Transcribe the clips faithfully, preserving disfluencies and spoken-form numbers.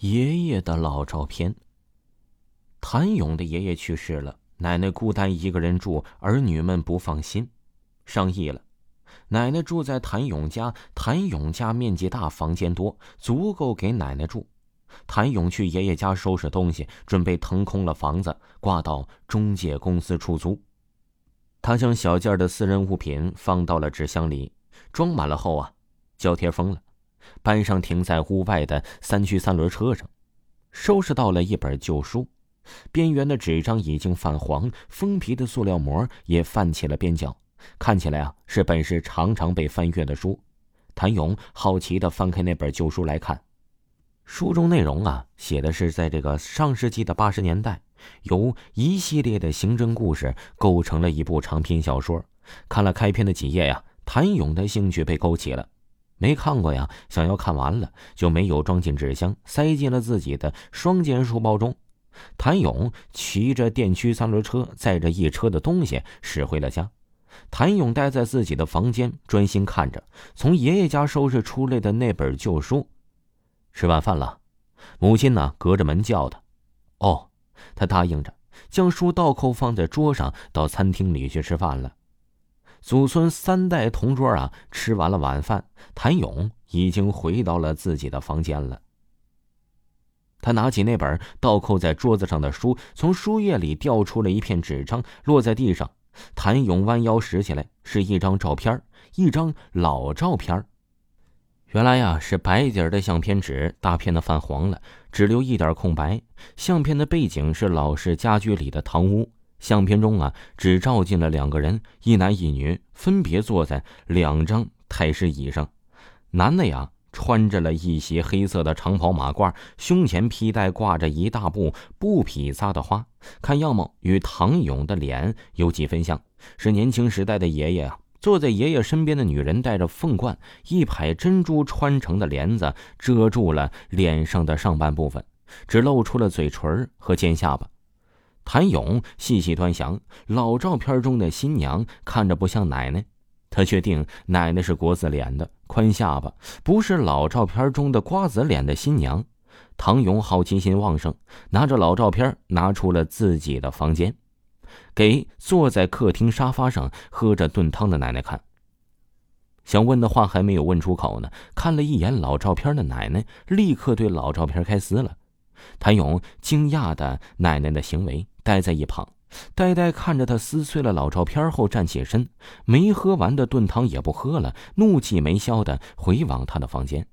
爷爷的老照片。谭勇的爷爷去世了，奶奶孤单一个人住，儿女们不放心，商议了。奶奶住在谭勇家，谭勇家面积大，房间多，足够给奶奶住。谭勇去爷爷家收拾东西，准备腾空了房子，挂到中介公司出租。他将小件的私人物品放到了纸箱里，装满了后啊，胶贴封了，搬上停在屋外的三驱三轮车上。收拾到了一本旧书，边缘的纸张已经泛黄，封皮的塑料膜也泛起了边角，看起来啊是本市常常被翻阅的书。谭勇好奇地翻开那本旧书来看，书中内容啊写的是在这个上世纪的八十年代，由一系列的刑侦故事构成了一部长篇小说。看了开篇的几页呀、啊，谭勇的兴趣被勾起了，没看过呀，想要看完了，就没有装进纸箱，塞进了自己的双肩书包中。谭勇骑着电驱三轮车，载着一车的东西驶回了家。谭勇待在自己的房间，专心看着从爷爷家收拾出来的那本旧书。吃晚饭了，母亲呢隔着门叫他。哦，他答应着，将书倒扣放在桌上，到餐厅里去吃饭了。祖孙三代同桌啊，吃完了晚饭，谭勇已经回到了自己的房间了。他拿起那本倒扣在桌子上的书，从书页里掉出了一片纸张，落在地上。谭勇弯腰拾起来，是一张照片，一张老照片。原来呀、啊、是白底儿的相片纸，大片的泛黄了，只留一点空白。相片的背景是老式家居里的堂屋，相片中啊只照进了两个人，一男一女，分别坐在两张太师椅上。男的呀穿着了一袭黑色的长袍马褂，胸前披带挂着一大布布匹撒的花，看样貌与唐勇的脸有几分像，是年轻时代的爷爷啊。坐在爷爷身边的女人戴着凤冠，一排珍珠穿成的帘子遮住了脸上的上半部分，只露出了嘴唇和尖下巴。谭勇细细端详，老照片中的新娘看着不像奶奶，他确定奶奶是国字脸的宽下巴，不是老照片中的瓜子脸的新娘。唐勇好奇心旺盛，拿着老照片拿出了自己的房间，给坐在客厅沙发上喝着炖汤的奶奶看。想问的话还没有问出口呢，看了一眼老照片的奶奶，立刻对老照片开撕了。谭勇惊讶的奶奶的行为，待在一旁呆呆看着她撕碎了老照片后站起身，没喝完的炖汤也不喝了，怒气没消的回往她的房间。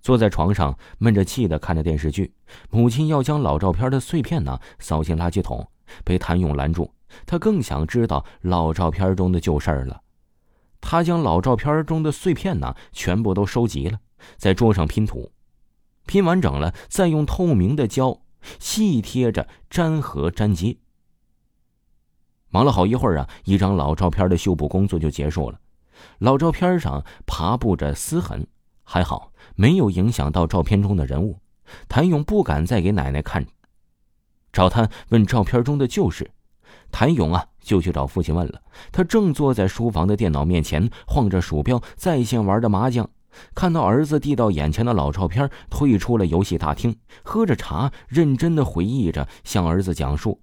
坐在床上闷着气的看着电视剧，母亲要将老照片的碎片呢扫进垃圾桶，被谭勇拦住，他更想知道老照片中的旧事儿了。他将老照片中的碎片呢，全部都收集了，在桌上拼图，拼完整了，再用透明的胶细贴着粘合粘接。忙了好一会儿啊，一张老照片的修补工作就结束了。老照片上爬布着丝痕，还好没有影响到照片中的人物。谭勇不敢再给奶奶看，找他问照片中的旧事。谭勇啊就去找父亲问了，他正坐在书房的电脑面前，晃着鼠标在线玩着麻将，看到儿子递到眼前的老照片，退出了游戏大厅，喝着茶认真的回忆着，向儿子讲述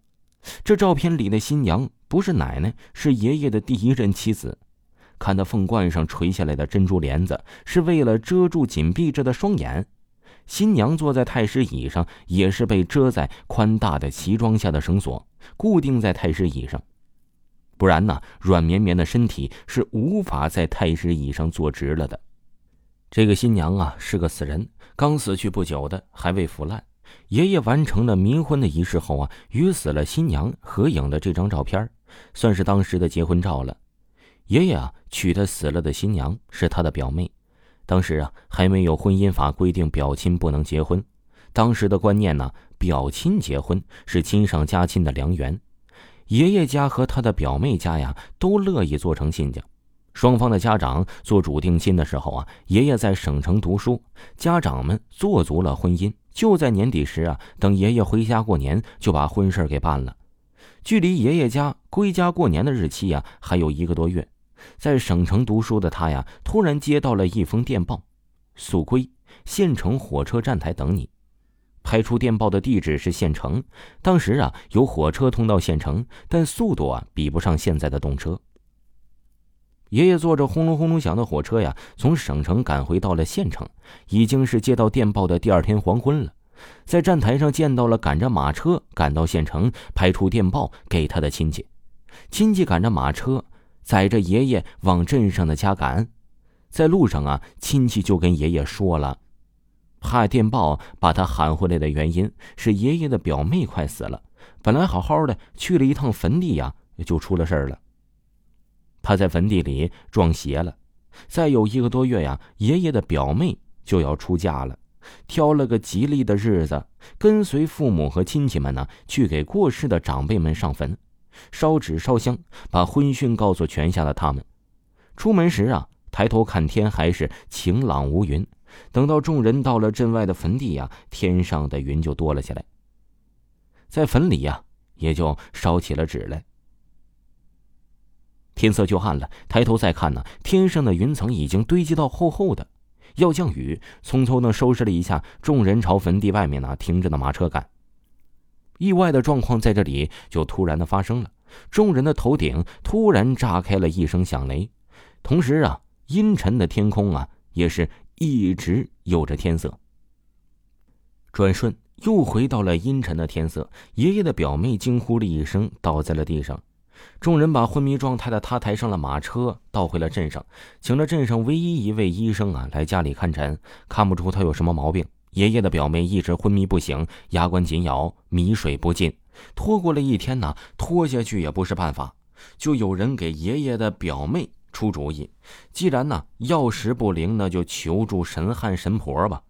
这照片里的新娘不是奶奶，是爷爷的第一任妻子。看他凤冠上垂下来的珍珠帘子，是为了遮住紧闭着的双眼。新娘坐在太师椅上，也是被遮在宽大的旗装下的绳索固定在太师椅上，不然呢，软绵绵的身体是无法在太师椅上坐直了的。这个新娘啊是个死人，刚死去不久的，还未腐烂。爷爷完成了冥婚的仪式后啊，与死了新娘合影的这张照片，算是当时的结婚照了。爷爷啊娶她死了的新娘是她的表妹。当时啊，还没有婚姻法规定表亲不能结婚。当时的观念呢、啊，表亲结婚是亲上加亲的良缘。爷爷家和他的表妹家呀，都乐意做成亲家。双方的家长做主定亲的时候啊，爷爷在省城读书，家长们做足了婚姻，就在年底时啊，等爷爷回家过年，就把婚事给办了。距离爷爷家归家过年的日期啊，还有一个多月。在省城读书的他呀，突然接到了一封电报，速归县城火车站台等你。拍出电报的地址是县城，当时啊有火车通到县城，但速度啊比不上现在的动车。爷爷坐着轰隆轰隆响的火车呀，从省城赶回到了县城，已经是接到电报的第二天黄昏了。在站台上见到了赶着马车赶到县城拍出电报给他的亲戚，亲戚赶着马车载着爷爷往镇上的家赶。在路上啊，亲戚就跟爷爷说了怕电报把他喊回来的原因是爷爷的表妹快死了，本来好好的去了一趟坟地呀、啊、就出了事儿了。他在坟地里撞邪了，再有一个多月呀、啊、爷爷的表妹就要出嫁了，挑了个吉利的日子，跟随父母和亲戚们呢去给过世的长辈们上坟，烧纸烧香，把婚讯告诉泉下的他们。出门时啊抬头看天，还是晴朗无云，等到众人到了镇外的坟地啊，天上的云就多了起来，在坟里啊也就烧起了纸来。天色就暗了，抬头再看呢，天上的云层已经堆积到厚厚的，要降雨。匆匆呢收拾了一下，众人朝坟地外面呢停着的马车赶。意外的状况在这里就突然的发生了，众人的头顶突然炸开了一声响雷，同时啊阴沉的天空啊也是一直有着天色。转瞬又回到了阴沉的天色，爷爷的表妹惊呼了一声倒在了地上。众人把昏迷状态的他抬上了马车，倒回了镇上，请了镇上唯一一位医生啊来家里看诊，看不出他有什么毛病。爷爷的表妹一直昏迷不醒，牙关紧咬，米水不进，拖过了一天呢、啊，拖下去也不是办法，就有人给爷爷的表妹出主意，既然呢药石不灵，那就求助神汉神婆吧。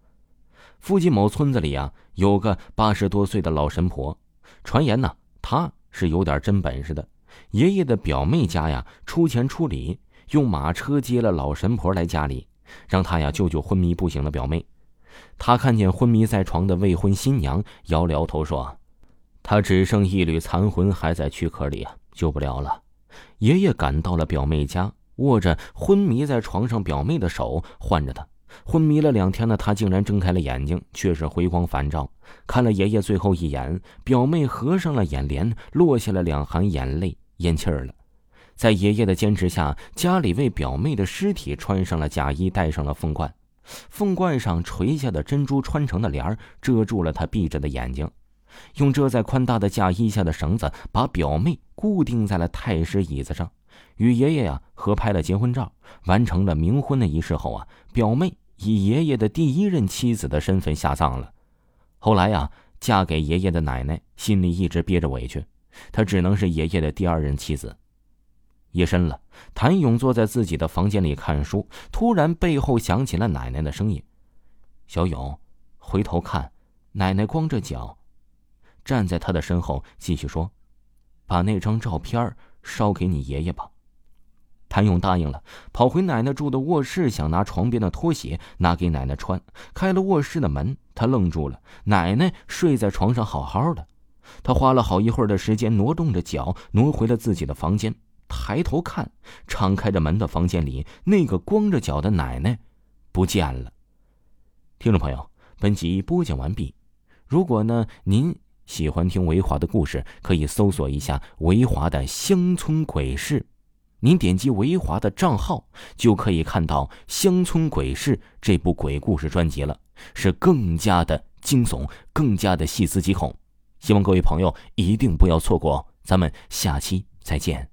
附近某村子里啊有个八十多岁的老神婆，传言呢她是有点真本事的。爷爷的表妹家呀出钱出礼，用马车接了老神婆来家里，让她呀救救昏迷不醒的表妹。她看见昏迷在床的未婚新娘，摇了摇头说，她只剩一缕残魂还在躯壳里啊，救不了了。爷爷赶到了表妹家，握着昏迷在床上表妹的手唤着她。昏迷了两天呢，她竟然睁开了眼睛，却是回光返照，看了爷爷最后一眼，表妹合上了眼帘，落下了两行眼泪，咽气儿了。在爷爷的坚持下，家里为表妹的尸体穿上了假衣，戴上了凤冠，凤冠上垂下的珍珠穿成的帘遮住了她闭着的眼睛，用遮在宽大的假衣下的绳子把表妹固定在了太师椅子上，与爷爷啊合拍了结婚照。完成了冥婚的仪式后啊，表妹以爷爷的第一任妻子的身份下葬了。后来啊嫁给爷爷的奶奶心里一直憋着委屈，她只能是爷爷的第二任妻子。夜深了，谭勇坐在自己的房间里看书，突然背后响起了奶奶的声音。小勇回头看，奶奶光着脚站在他的身后，继续说，把那张照片烧给你爷爷吧。谭勇答应了，跑回奶奶住的卧室，想拿床边的拖鞋拿给奶奶穿。开了卧室的门，他愣住了，奶奶睡在床上好好的。他花了好一会儿的时间，挪动着脚挪回了自己的房间，抬头看，敞开着门的房间里那个光着脚的奶奶不见了。听众朋友，本集播讲完毕。如果呢您喜欢听维华的故事，可以搜索一下维华的乡村鬼事，您点击维华的账号就可以看到乡村鬼事这部鬼故事专辑了，是更加的惊悚，更加的细思极恐。希望各位朋友一定不要错过，咱们下期再见。